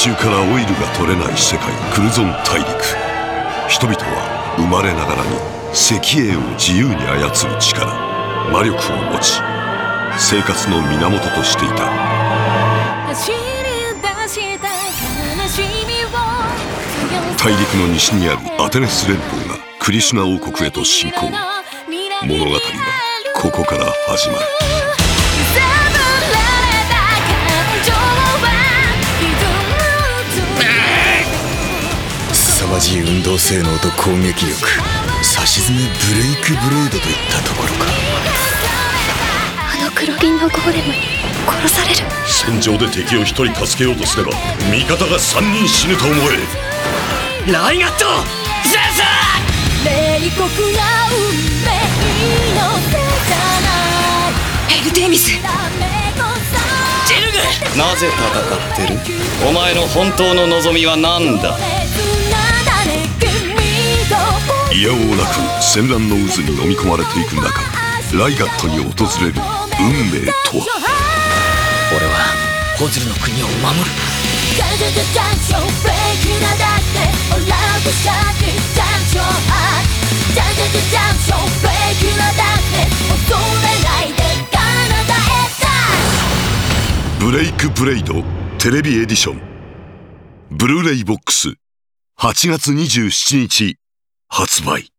中からオイルが取れない世界クルゾン大陸。人々は生まれながらに石英を自由に操る力、魔力を持ち、生活の源としていた。走り出した悲しみを、大陸の西にあるアテネス連邦がクリシュナ王国へと侵攻。物語はここから始まる。凄まじい運動性能と攻撃力、さしずめブレイクブレードといったところか。あの黒銀のゴーレムに殺される。戦場で敵を一人助けようとすれば味方が3人死ぬと思え。ライガット先生、冷酷な運命の手じゃない。エルテミス、ジルグ、なぜ戦ってる？お前の本当の望みは何だ？いやおうなく戦乱の渦に飲み込まれていく中、ライガットに訪れる運命とは。俺はホズルの国を守る。ブレイクブレイドテレビエディションブルーレイボックス8月27日発売。